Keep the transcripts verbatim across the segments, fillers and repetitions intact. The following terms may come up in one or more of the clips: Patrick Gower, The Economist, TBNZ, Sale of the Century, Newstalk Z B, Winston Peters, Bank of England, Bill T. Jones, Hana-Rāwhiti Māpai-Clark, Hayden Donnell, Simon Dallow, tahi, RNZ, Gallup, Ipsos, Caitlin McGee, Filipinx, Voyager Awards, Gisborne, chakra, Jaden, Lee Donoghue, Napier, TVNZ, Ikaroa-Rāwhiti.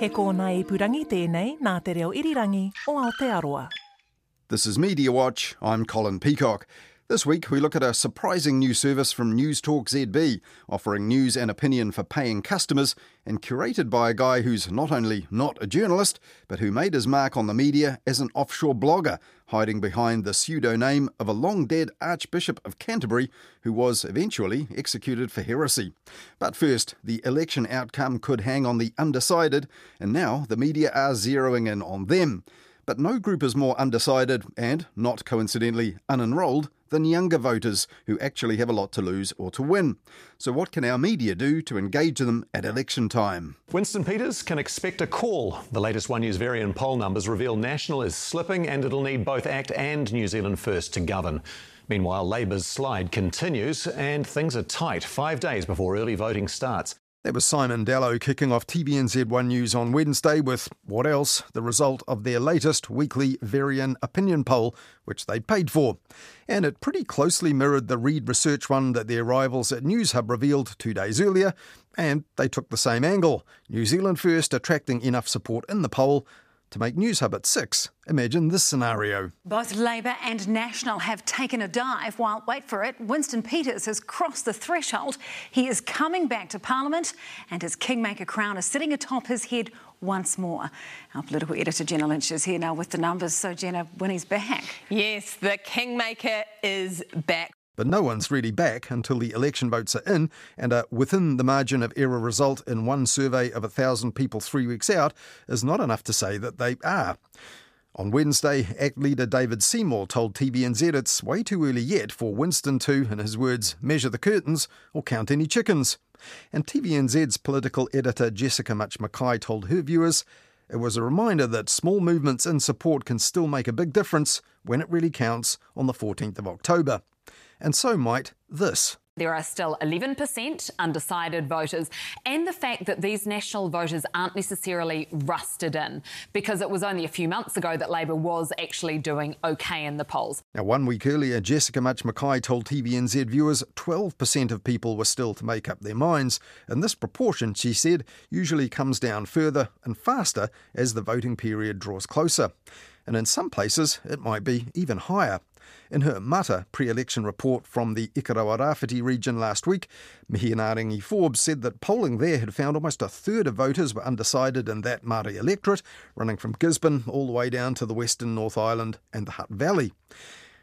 He kōna ipurangi tēnei nā te reo irirangi o Aotearoa. This is Media Watch, I'm Colin Peacock. This week we look at a surprising new service from Newstalk Z B, offering news and opinion for paying customers and curated by a guy who's not only not a journalist, but who made his mark on the media as an offshore blogger, hiding behind the pseudonym of a long-dead Archbishop of Canterbury who was eventually executed for heresy. But first, the election outcome could hang on the undecided, and now the media are zeroing in on them. But no group is more undecided and, not coincidentally, unenrolled than younger voters who actually have a lot to lose or to win. So what can our media do to engage them at election time? Winston Peters can expect a call. The latest One News variant poll numbers reveal National is slipping and it'll need both ACT and New Zealand First to govern. Meanwhile, Labour's slide continues and things are tight five days before early voting starts. That was Simon Dallow kicking off T V N Z one News on Wednesday with, what else, the result of their latest weekly Varian opinion poll, which they paid for. And it pretty closely mirrored the Reid Research one that their rivals at NewsHub revealed two days earlier, and they took the same angle. New Zealand First attracting enough support in the poll to make NewsHub at six. Imagine this scenario. Both Labour and National have taken a dive while, wait for it, Winston Peters has crossed the threshold. He is coming back to Parliament and his kingmaker crown is sitting atop his head once more. Our political editor Jenna Lynch is here now with the numbers. So Jenna, Winnie's back. Yes, the kingmaker is back. But no one's really back until the election votes are in, and a within the margin of error result in one survey of one thousand people three weeks out is not enough to say that they are. On Wednesday, ACT leader David Seymour told T V N Z it's way too early yet for Winston to, in his words, measure the curtains or count any chickens. And T V N Z's political editor Jessica Mutch McKay told her viewers it was a reminder that small movements in support can still make a big difference when it really counts on the fourteenth of October. And so might this. There are still eleven percent undecided voters, and the fact that these National voters aren't necessarily rusted in, because it was only a few months ago that Labour was actually doing okay in the polls. Now, one week earlier, Jessica Mutch McKay told T V N Z viewers twelve percent of people were still to make up their minds, and this proportion, she said, usually comes down further and faster as the voting period draws closer. And in some places, it might be even higher. In her Mata pre-election report from the Ikaroa-Rāwhiti region last week, Mihingarangi Forbes said that polling there had found almost a third of voters were undecided in that Māori electorate, running from Gisborne all the way down to the Western North Island and the Hutt Valley.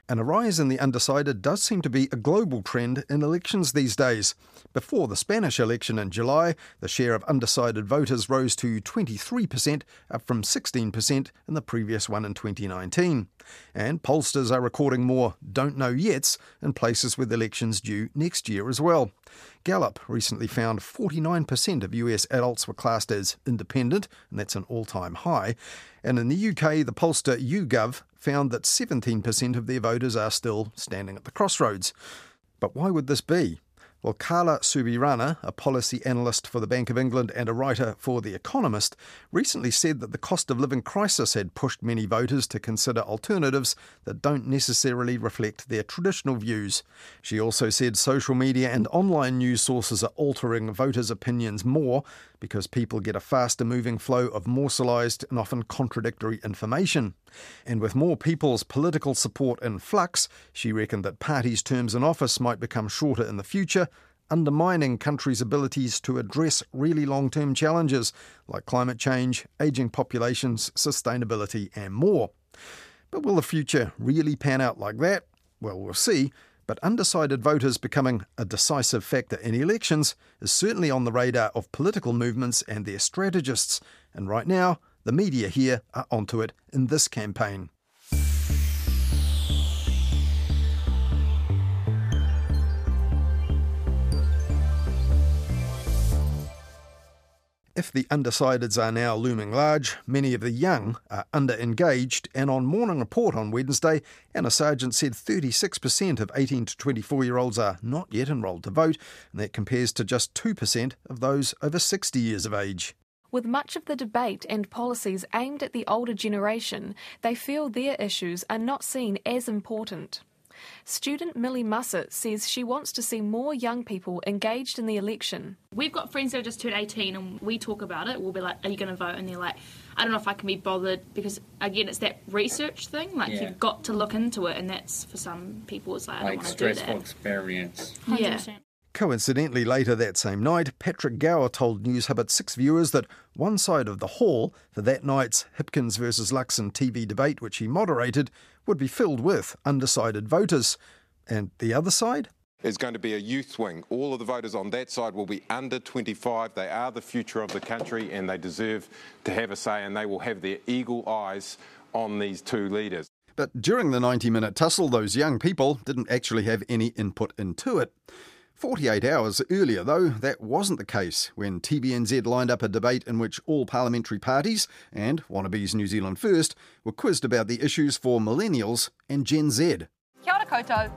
And a rise in the undecided does seem to be a global trend in elections these days. Before the Spanish election in July, the share of undecided voters rose to twenty-three percent, up from sixteen percent in the previous one in twenty nineteen. And pollsters are recording more don't know yets in places with elections due next year as well. Gallup recently found forty-nine percent of U S adults were classed as independent, and that's an all-time high. And in the U K, the pollster YouGov found that seventeen percent of their voters are still standing at the crossroads. But why would this be? Well, Carla Subirana, a policy analyst for the Bank of England and a writer for The Economist, recently said that the cost of living crisis had pushed many voters to consider alternatives that don't necessarily reflect their traditional views. She also said social media and online news sources are altering voters' opinions more because people get a faster moving flow of moralised and often contradictory information. And with more people's political support in flux, she reckoned that parties' terms in office might become shorter in the future, undermining countries' abilities to address really long-term challenges like climate change, ageing populations, sustainability and more. But will the future really pan out like that? Well, we'll see. But undecided voters becoming a decisive factor in elections is certainly on the radar of political movements and their strategists. And right now, the media here are onto it in this campaign. If the undecideds are now looming large, many of the young are under-engaged, and on Morning Report on Wednesday, Anna Sargent said thirty-six percent of eighteen to twenty-four-year-olds are not yet enrolled to vote, and that compares to just two percent of those over sixty years of age. With much of the debate and policies aimed at the older generation, they feel their issues are not seen as important. Student Millie Mussett says she wants to see more young people engaged in the election. We've got friends that are just turned eighteen and we talk about it. We'll be like, are you going to vote? And they're like, I don't know if I can be bothered, because, again, it's that research thing. Like, yeah. You've got to look into it, and that's, for some people, it's like, I don't want to do that. Like, stressful experience. one hundred percent. Yeah. Coincidentally, later that same night, Patrick Gower told NewsHub at six viewers that one side of the hall for that night's Hipkins versus Luxon T V debate, which he moderated, would be filled with undecided voters. And the other side? There's going to be a youth wing. All of the voters on that side will be under twenty-five. They are the future of the country and they deserve to have a say, and they will have their eagle eyes on these two leaders. But during the ninety-minute tussle, those young people didn't actually have any input into it. forty-eight hours earlier, though, that wasn't the case, when T B N Z lined up a debate in which all parliamentary parties and wannabes New Zealand First were quizzed about the issues for millennials and Gen Z. Kia ora koutou.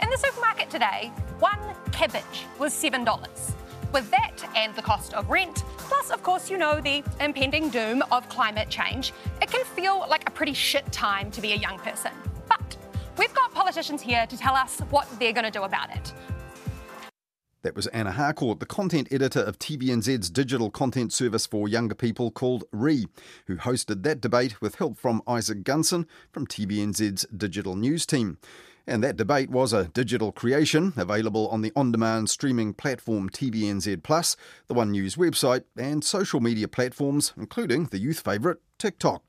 In the supermarket today, one cabbage was seven dollars. With that and the cost of rent, plus, of course, you know, the impending doom of climate change, it can feel like a pretty shit time to be a young person. But we've got politicians here to tell us what they're going to do about it. That was Anna Harcourt, the content editor of T V N Z's digital content service for younger people called Re, who hosted that debate with help from Isaac Gunson from T V N Z's digital news team. And that debate was a digital creation available on the on-demand streaming platform T V N Z plus, the One News website, and social media platforms, including the youth favourite TikTok.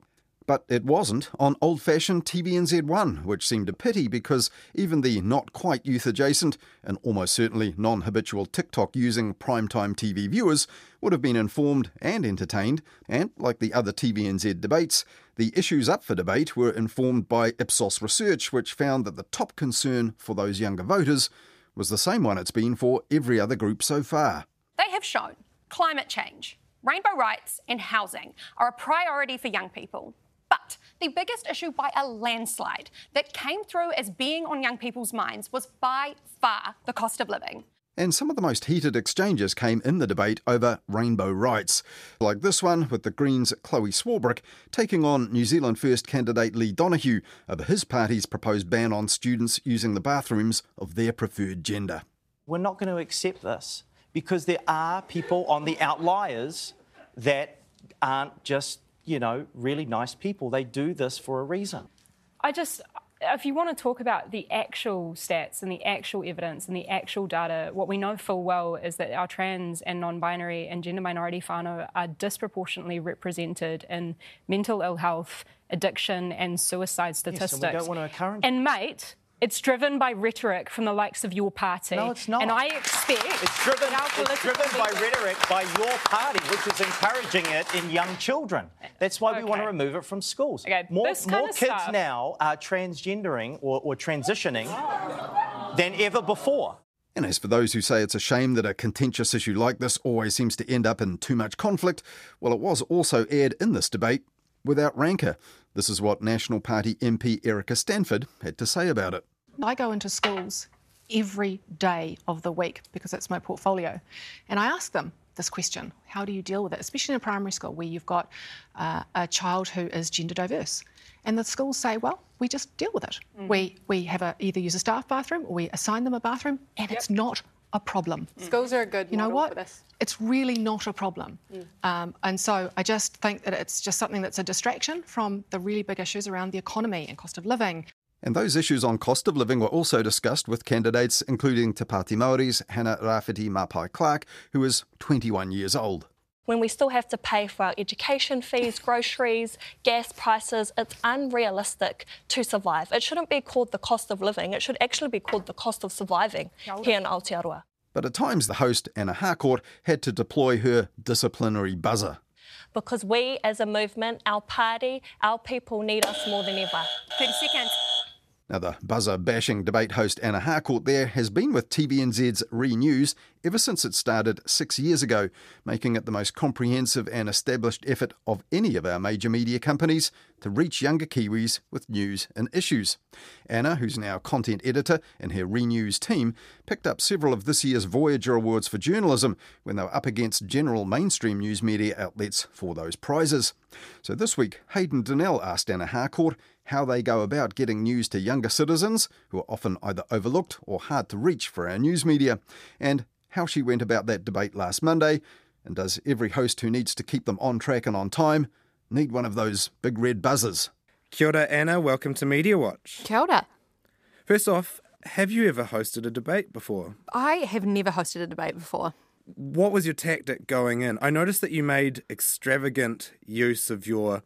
But it wasn't on old-fashioned T V N Z one, which seemed a pity, because even the not-quite youth-adjacent and almost certainly non-habitual TikTok-using primetime T V viewers would have been informed and entertained, and, like the other T V N Z debates, the issues up for debate were informed by Ipsos research, which found that the top concern for those younger voters was the same one it's been for every other group so far. They have shown climate change, rainbow rights and housing are a priority for young people. But the biggest issue by a landslide that came through as being on young people's minds was by far the cost of living. And some of the most heated exchanges came in the debate over rainbow rights, like this one with the Greens' Chloe Swarbrick taking on New Zealand First candidate Lee Donoghue over his party's proposed ban on students using the bathrooms of their preferred gender. We're not going to accept this, because there are people on the outliers that aren't just, you know, really nice people. They do this for a reason. I just, if you want to talk about the actual stats and the actual evidence and the actual data, what we know full well is that our trans and non-binary and gender minority whānau are disproportionately represented in mental ill health, addiction and suicide statistics. Yes, and we don't want to encourage. And, mate, it's driven by rhetoric from the likes of your party. No, it's not. And I expect... It's driven, it's driven by rhetoric by your party, which is encouraging it in young children. That's why okay. we want to remove it from schools. Okay, more more kids stuff. now are transgendering or, or transitioning oh. than ever before. And as for those who say it's a shame that a contentious issue like this always seems to end up in too much conflict, well, it was also aired in this debate without rancour. This is what National Party M P Erica Stanford had to say about it. I go into schools every day of the week because it's my portfolio, and I ask them this question: how do you deal with it, especially in a primary school where you've got uh, a child who is gender diverse? And the schools say, well, we just deal with it. Mm. We we have a, either use a staff bathroom or we assign them a bathroom, and yep. it's not a problem. Mm. Schools are a good you know what? for this. It's really not a problem. Mm. Um, and so I just think that it's just something that's a distraction from the really big issues around the economy and cost of living. And those issues on cost of living were also discussed with candidates including Te Pāti Māori's Hana-Rāwhiti Māpai-Clark, who is twenty-one years old. When we still have to pay for our education fees, groceries, gas prices, it's unrealistic to survive. It shouldn't be called the cost of living, it should actually be called the cost of surviving here in Aotearoa. But at times the host, Anna Harcourt, had to deploy her disciplinary buzzer. Because we, as a movement, our party, our people need us more than ever. thirty seconds. Now, the buzzer-bashing debate host Anna Harcourt there has been with T V N Z's Re:News ever since it started six years ago, making it the most comprehensive and established effort of any of our major media companies to reach younger Kiwis with news and issues. Anna, who's now content editor in her Re:News team, picked up several of this year's Voyager Awards for journalism when they were up against general mainstream news media outlets for those prizes. So this week, Hayden Donnell asked Anna Harcourt how they go about getting news to younger citizens, who are often either overlooked or hard to reach for our news media, and how she went about that debate last Monday, and does every host who needs to keep them on track and on time need one of those big red buzzers? Kia ora, Anna. Welcome to Media Watch. Kia ora. First off, have you ever hosted a debate before? I have never hosted a debate before. What was your tactic going in? I noticed that you made extravagant use of your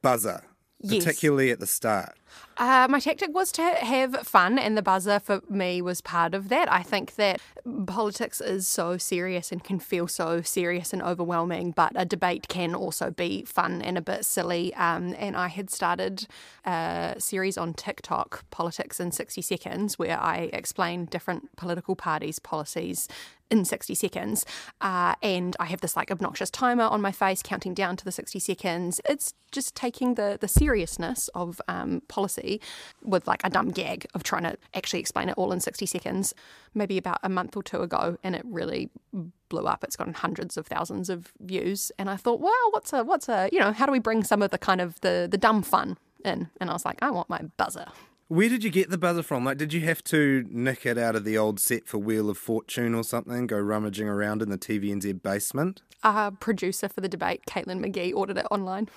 buzzer, yes, particularly at the start. Uh, my tactic was to have fun, and the buzzer for me was part of that. I think that politics is so serious and can feel so serious and overwhelming, but a debate can also be fun and a bit silly. Um, and I had started a series on TikTok, Politics in sixty seconds, where I explained different political parties' policies in sixty seconds, uh, and I have this like obnoxious timer on my face counting down to the sixty seconds. It's just taking the the seriousness of um, policy with like a dumb gag of trying to actually explain it all in sixty seconds, maybe about a month or two ago, and it really blew up. It's gotten hundreds of thousands of views, and I thought, wow, what's a, what's a, you know, how do we bring some of the kind of the, the dumb fun in? And I was like, I want my buzzer. Where did you get the buzzer from? Like, did you have to nick it out of the old set for Wheel of Fortune or something, go rummaging around in the T V N Z basement? Uh, producer for the debate, Caitlin McGee, ordered it online.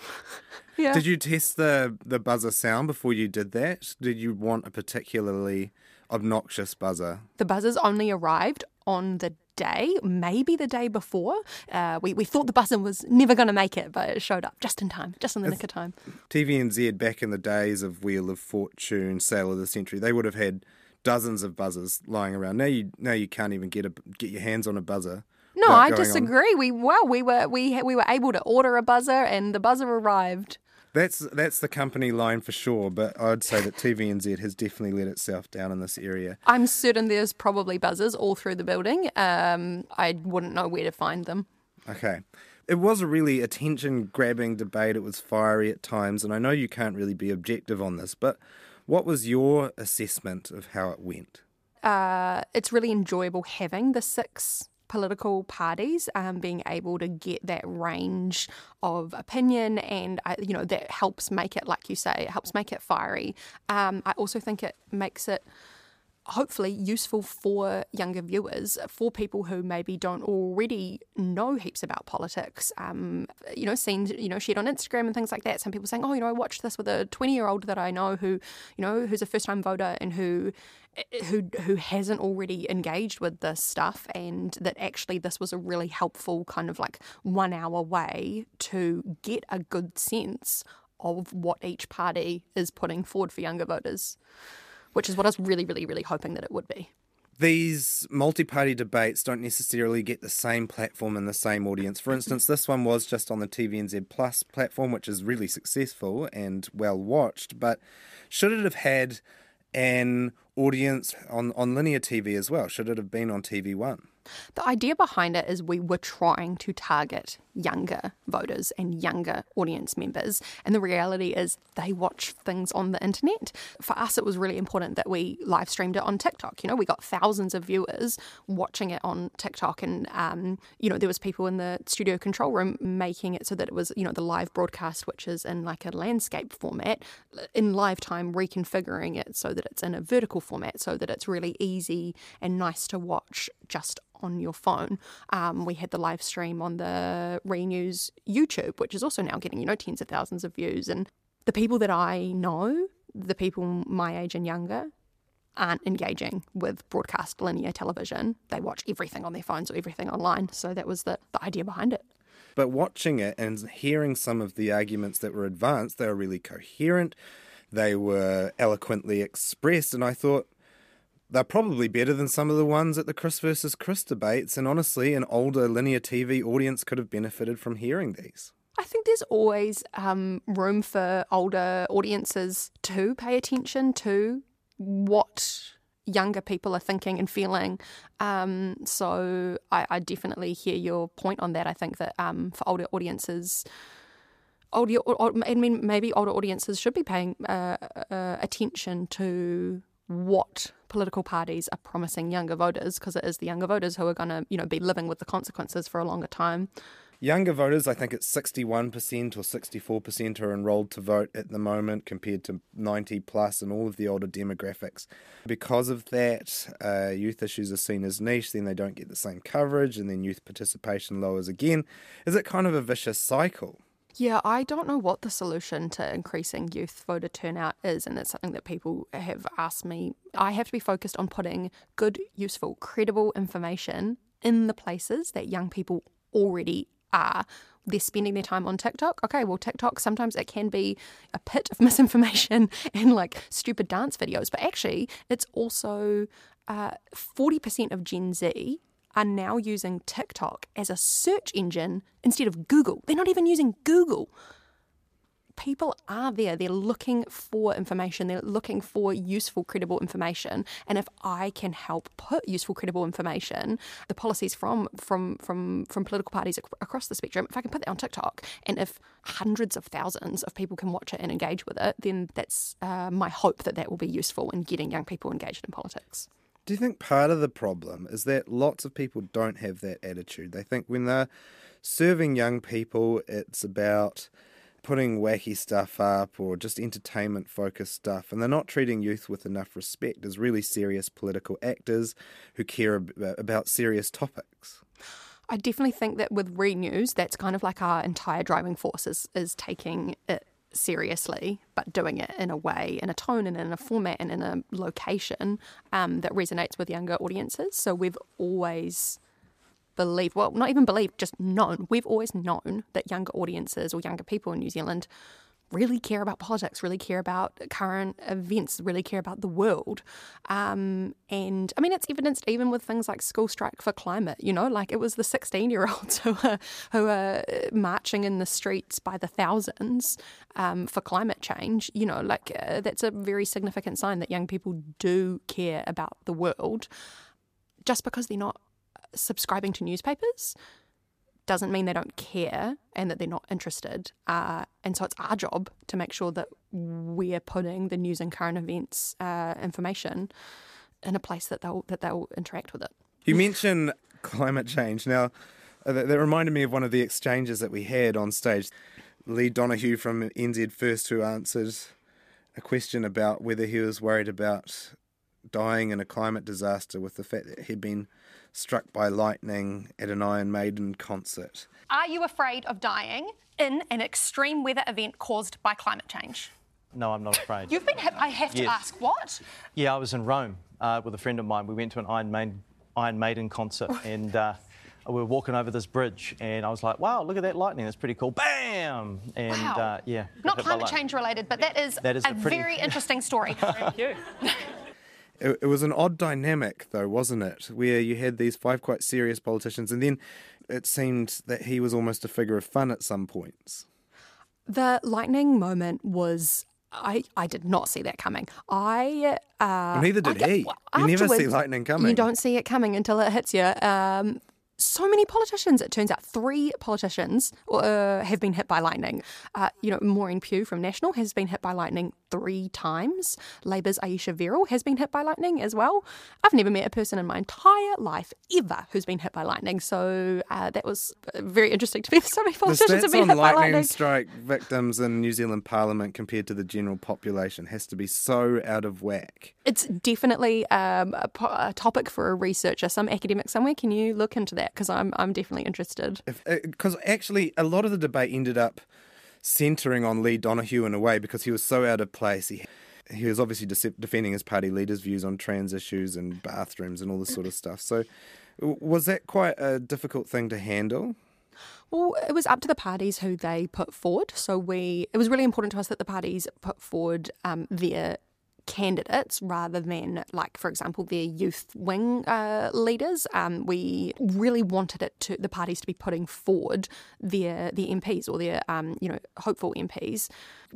Yeah. Did you test the, the buzzer sound before you did that? Did you want a particularly obnoxious buzzer? The buzzers only arrived on the day, maybe the day before. Uh, we, we thought the buzzer was never going to make it, but it showed up just in time, just in the it's nick of time. T V N Z, back in the days of Wheel of Fortune, Sale of the Century, they would have had dozens of buzzers lying around. Now you now you can't even get a, get your hands on a buzzer. No, I disagree. On. We well, we were we we were able to order a buzzer, and the buzzer arrived. That's that's the company line for sure, but I'd say that T V N Z has definitely let itself down in this area. I'm certain there's probably buzzers all through the building. Um, I wouldn't know where to find them. Okay. It was a really attention-grabbing debate. It was fiery at times, and I know you can't really be objective on this, but what was your assessment of how it went? Uh, it's really enjoyable having the six political parties um, being able to get that range of opinion, and I, you know, that helps make it, like you say, it helps make it fiery. Um, I also think it makes it hopefully useful for younger viewers, for people who maybe don't already know heaps about politics. Um, you know, seen, you know, shared on Instagram and things like that. Some people saying, oh, you know, I watched this with a twenty-year-old that I know who, you know, who's a first-time voter and who who who hasn't already engaged with this stuff, and that actually this was a really helpful kind of like one-hour way to get a good sense of what each party is putting forward for younger voters, which is what I was really, really, really hoping that it would be. These multi-party debates don't necessarily get the same platform and the same audience. For instance, this one was just on the T V N Z plus platform, which is really successful and well-watched, but should it have had an audience on, on linear T V as well? Should it have been on T V one? The idea behind it is we were trying to target younger voters and younger audience members, and the reality is they watch things on the internet. For us, it was really important that we live streamed it on TikTok. You know, we got thousands of viewers watching it on TikTok, and um, you know, there was people in the studio control room making it so that it was, you know, the live broadcast, which is in like a landscape format, in live time, reconfiguring it so that it's in a vertical format, so that it's really easy and nice to watch just on your phone. Um, we had the live stream on the Re:News YouTube, which is also now getting, you know, tens of thousands of views. And the people that I know, the people my age and younger, aren't engaging with broadcast linear television. They watch everything on their phones or everything online. So that was the, the idea behind it. But watching it and hearing some of the arguments that were advanced, they were really coherent. They were eloquently expressed. And I thought, they're probably better than some of the ones at the Chris versus Chris debates, and honestly, an older linear T V audience could have benefited from hearing these. I think there's always um, room for older audiences to pay attention to what younger people are thinking and feeling. Um, so I, I definitely hear your point on that. I think that um, for older audiences... Older, I mean, maybe older audiences should be paying uh, uh, attention to what political parties are promising younger voters, because it is the younger voters who are going to, you know, be living with the consequences for a longer time. Younger voters, I think it's sixty-one percent or sixty-four percent are enrolled to vote at the moment compared to ninety plus and all of the older demographics. Because of that, uh, youth issues are seen as niche, then they don't get the same coverage, and then youth participation lowers again. Is it kind of a vicious cycle? Yeah, I don't know what the solution to increasing youth voter turnout is, and that's something that people have asked me. I have to be focused on putting good, useful, credible information in the places that young people already are. They're spending their time on TikTok. Okay, well, TikTok, sometimes it can be a pit of misinformation and like stupid dance videos, but actually it's also uh, forty percent of Gen Z are now using TikTok as a search engine instead of Google. They're not even using Google. People are there. They're looking for information. They're looking for useful, credible information. And if I can help put useful, credible information, the policies from from from, from political parties ac- across the spectrum, if I can put that on TikTok, and if hundreds of thousands of people can watch it and engage with it, then that's uh, my hope that that will be useful in getting young people engaged in politics. Do you think part of the problem is that lots of people don't have that attitude? They think when they're serving young people, it's about putting wacky stuff up or just entertainment-focused stuff, and they're not treating youth with enough respect as really serious political actors who care ab- about serious topics. I definitely think that with Re:News, that's kind of like our entire driving force is, is taking it seriously, but doing it in a way, in a tone and in a format and in a location um, that resonates with younger audiences. So we've always believed, well, not even believed, just known, we've always known that younger audiences or younger people in New Zealand really care about politics, really care about current events, really care about the world. Um, and I mean, it's evidenced even with things like School Strike for Climate, you know, like it was the sixteen-year-olds who are, who are marching in the streets by the thousands um, for climate change. You know, like uh, that's a very significant sign that young people do care about the world. Just because they're not subscribing to newspapers doesn't mean they don't care and that they're not interested. Uh, and so it's our job to make sure that we're putting the news and current events uh, information in a place that they'll that they'll interact with it. You mentioned climate change. Now, that, that reminded me of one of the exchanges that we had on stage. Lee Donoghue from N Z First, who answered a question about whether he was worried about dying in a climate disaster with the fact that he'd been struck by lightning at an Iron Maiden concert. Are you afraid of dying in an extreme weather event caused by climate change? No, I'm not afraid. You've been... Ha- I have to yes. ask, what? Yeah, I was in Rome uh, with a friend of mine. We went to an Iron Maiden, Iron Maiden concert and uh, we were walking over this bridge and I was like, wow, look at that lightning. That's pretty cool. Bam! And, wow. Uh, yeah. Not climate change related, but that is, that is a, a pretty... very interesting story. Thank you. It was an odd dynamic, though, wasn't it? Where you had these five quite serious politicians, and then it seemed that he was almost a figure of fun at some points. The lightning moment was... I, I did not see that coming. I... Uh, Neither did I, he. You never see lightning coming. You don't see it coming until it hits you. Um, so many politicians, it turns out. Three politicians uh, have been hit by lightning. Uh, you know, Maureen Pugh from National has been hit by lightning three times. Labour's Ayesha Verrill has been hit by lightning as well. I've never met a person in my entire life ever who's been hit by lightning, so uh, that was very interesting to me. So many politicians have been hit by lightning. The stats on lightning strike victims in New Zealand Parliament compared to the general population has to be so out of whack. It's definitely um, a, po- a topic for a researcher, some academic somewhere. Can you look into that? Because I'm I'm definitely interested. Because uh, actually, a lot of the debate ended up centering on Lee Donoghue in a way because he was so out of place. He he was obviously de- defending his party leader's views on trans issues and bathrooms and all this sort of stuff. So was that quite a difficult thing to handle? Well, it was up to the parties who they put forward. So we it was really important to us that the parties put forward um, their candidates rather than, like, for example, their youth wing uh, leaders. Um, we really wanted it to the parties to be putting forward their their M Ps or their um, you know hopeful M Ps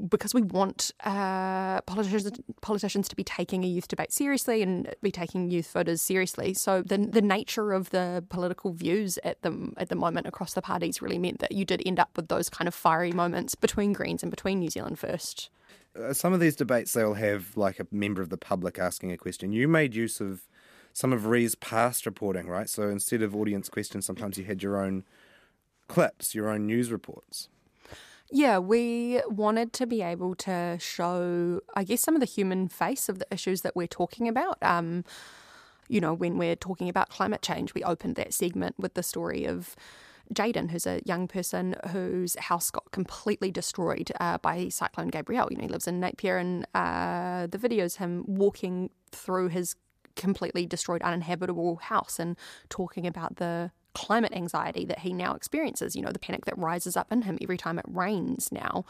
because we want uh, politicians politicians to be taking a youth debate seriously and be taking youth voters seriously. So the the nature of the political views at the at the moment across the parties really meant that you did end up with those kind of fiery moments between Greens and between New Zealand First. Some of these debates, they'll have like a member of the public asking a question. You made use of some of Ree's past reporting, right? So instead of audience questions, sometimes you had your own clips, your own news reports? Yeah, we wanted to be able to show, I guess, some of the human face of the issues that we're talking about. Um, you know, when we're talking about climate change, we opened that segment with the story of Jaden, who's a young person whose house got completely destroyed uh, by Cyclone Gabrielle. You know, he lives in Napier, and uh, the video's him walking through his completely destroyed, uninhabitable house and talking about the climate anxiety that he now experiences, you know, the panic that rises up in him every time it rains now.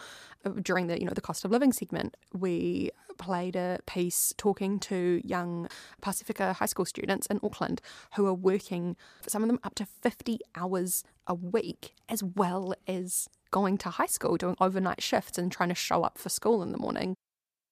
During the, you know, the cost of living segment, we played a piece talking to young Pacifica high school students in Auckland who are working, some of them up to fifty hours a week, as well as going to high school, doing overnight shifts and trying to show up for school in the morning.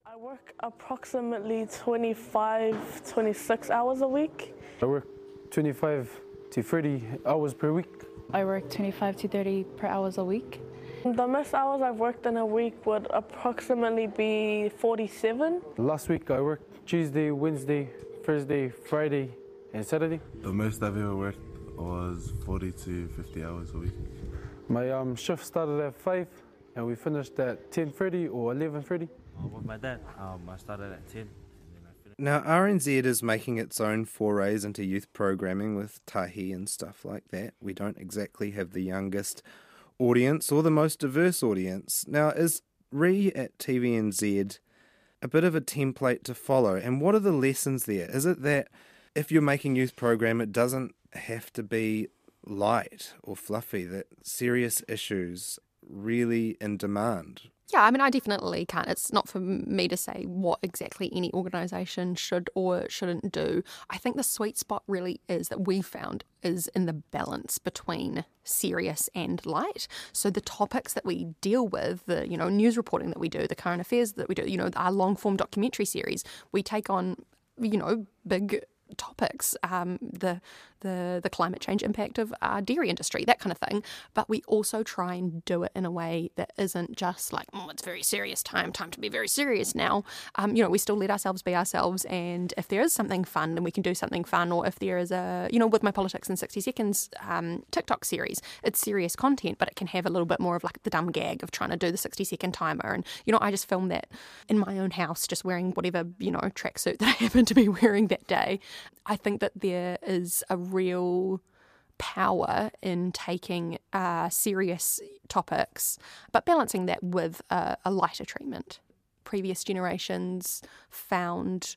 I work approximately twenty-five, twenty-six hours a week. I work twenty-five to thirty hours per week. I work twenty-five to thirty per hours a week. The most hours I've worked in a week would approximately be forty-seven. Last week I worked Tuesday, Wednesday, Thursday, Friday and Saturday. The most I've ever worked was forty to fifty hours a week. My um, shift started at five and we finished at ten thirty or eleven thirty. Oh, with my dad, um, I started at ten. Now, R N Z is making its own forays into youth programming with tahi and stuff like that. We don't exactly have the youngest audience or the most diverse audience. Now, is Re at T V N Z a bit of a template to follow? And what are the lessons there? Is it that if you're making youth program, it doesn't have to be light or fluffy, that serious issues really in demand? Yeah, I mean, I definitely can't. It's not for me to say what exactly any organisation should or shouldn't do. I think the sweet spot really is that we found is in the balance between serious and light. So the topics that we deal with, the, you know, news reporting that we do, the current affairs that we do, you know, our long-form documentary series, we take on, you know, big topics, um, the the the climate change impact of our dairy industry, that kind of thing. But we also try and do it in a way that isn't just like, oh, it's very serious time, time to be very serious now. Um, you know, we still let ourselves be ourselves, and if there is something fun, then we can do something fun. Or if there is a, you know, with my Politics in sixty seconds um, TikTok series, it's serious content, but it can have a little bit more of like the dumb gag of trying to do the sixty second timer. And, you know, I just filmed that in my own house, just wearing whatever, you know, tracksuit that I happened to be wearing that day. I think that there is a real power in taking uh, serious topics, but balancing that with a, a lighter treatment. Previous generations found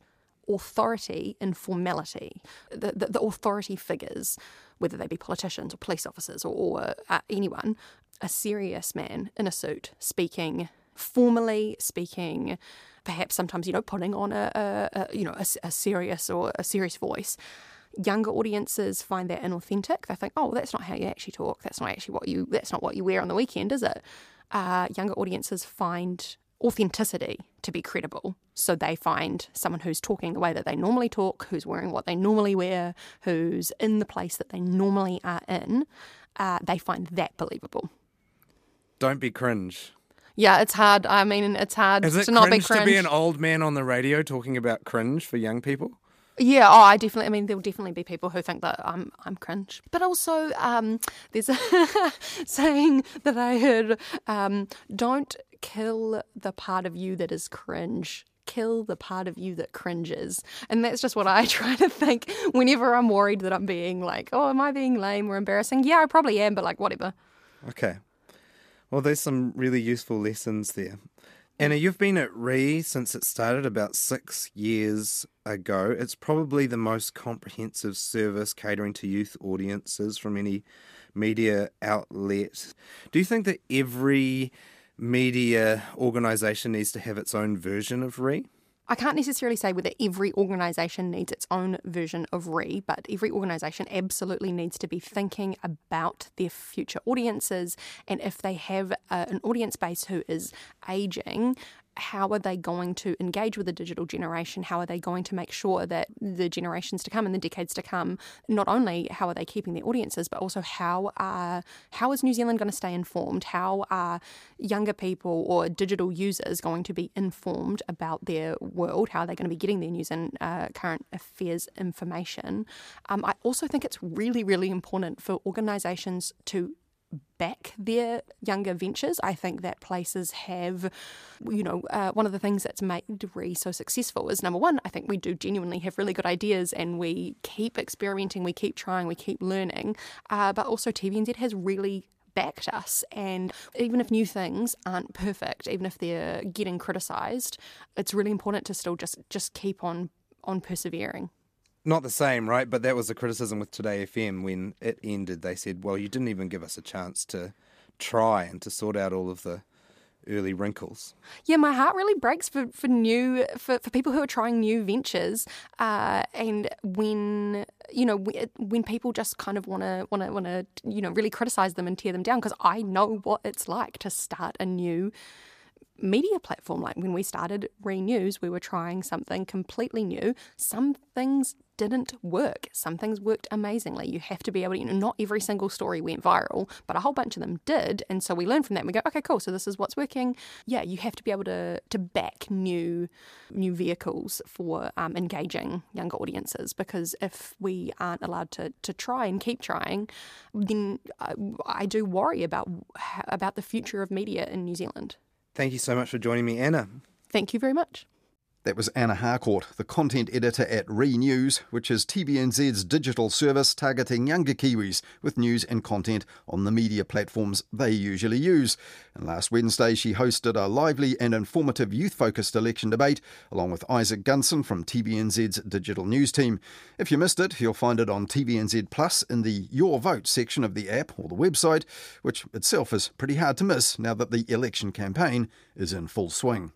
authority in formality. The, the, the authority figures, whether they be politicians or police officers or, or uh, anyone, a serious man in a suit speaking formally, speaking perhaps sometimes, you know, putting on a, a, a you know, a, a serious or a serious voice. Younger audiences find that inauthentic. They think, oh, that's not how you actually talk. That's not actually what you, that's not what you wear on the weekend, is it? Uh, younger audiences find authenticity to be credible. So they find someone who's talking the way that they normally talk, who's wearing what they normally wear, who's in the place that they normally are in. Uh, they find that believable. Don't be cringe. Yeah, it's hard. I mean, it's hard it to not be cringe. Is it cringe to be an old man on the radio talking about cringe for young people? Yeah, oh, I definitely, I mean, there'll definitely be people who think that I'm I'm cringe. But also, um, there's a saying that I heard, um, don't kill the part of you that is cringe. Kill the part of you that cringes. And that's just what I try to think whenever I'm worried that I'm being like, oh, am I being lame or embarrassing? Yeah, I probably am, but like, whatever. Okay. Well, there's some really useful lessons there. Anna, you've been at Re since it started about six years ago. It's probably the most comprehensive service catering to youth audiences from any media outlet. Do you think that every media organisation needs to have its own version of Re? I can't necessarily say whether every organisation needs its own version of Re, but every organisation absolutely needs to be thinking about their future audiences, and if they have a, an audience base who is ageing, how are they going to engage with the digital generation? How are they going to make sure that the generations to come and the decades to come, not only how are they keeping their audiences, but also how are, how is New Zealand going to stay informed? How are younger people or digital users going to be informed about their world? How are they going to be getting their news and uh, current affairs information? Um, I also think it's really, really important for organisations to back their younger ventures. I think that places have, you know, uh, one of the things that's made Re so successful is, number one, I think we do genuinely have really good ideas and we keep experimenting, we keep trying, we keep learning. Uh, but also T V N Z has really backed us, and even if new things aren't perfect, even if they're getting criticised, it's really important to still just, just keep on on persevering. Not the same, right? But that was the criticism with Today F M when it ended. They said, well, you didn't even give us a chance to try and to sort out all of the early wrinkles. Yeah, my heart really breaks for, for new for, for people who are trying new ventures, uh, and when you know when, when people just kind of want to want to want to you know really criticise them and tear them down, because I know what it's like to start a new media platform. Like when we started Re:News, we were trying something completely new. Some things didn't work. Some things worked amazingly. You have to be able to, you know, not every single story went viral, but a whole bunch of them did. And so we learned from that and we go, okay, cool, so this is what's working. Yeah, you have to be able to to back new new vehicles for um, engaging younger audiences, because if we aren't allowed to, to try and keep trying, then I, I do worry about about the future of media in New Zealand. Thank you so much for joining me, Anna. Thank you very much. That was Anna Harcourt, the content editor at Re:News, which is T V N Z's digital service targeting younger Kiwis with news and content on the media platforms they usually use. And last Wednesday, she hosted a lively and informative youth-focused election debate, along with Isaac Gunson from T V N Z's digital news team. If you missed it, you'll find it on T V N Z plus in the Your Vote section of the app or the website, which itself is pretty hard to miss now that the election campaign is in full swing.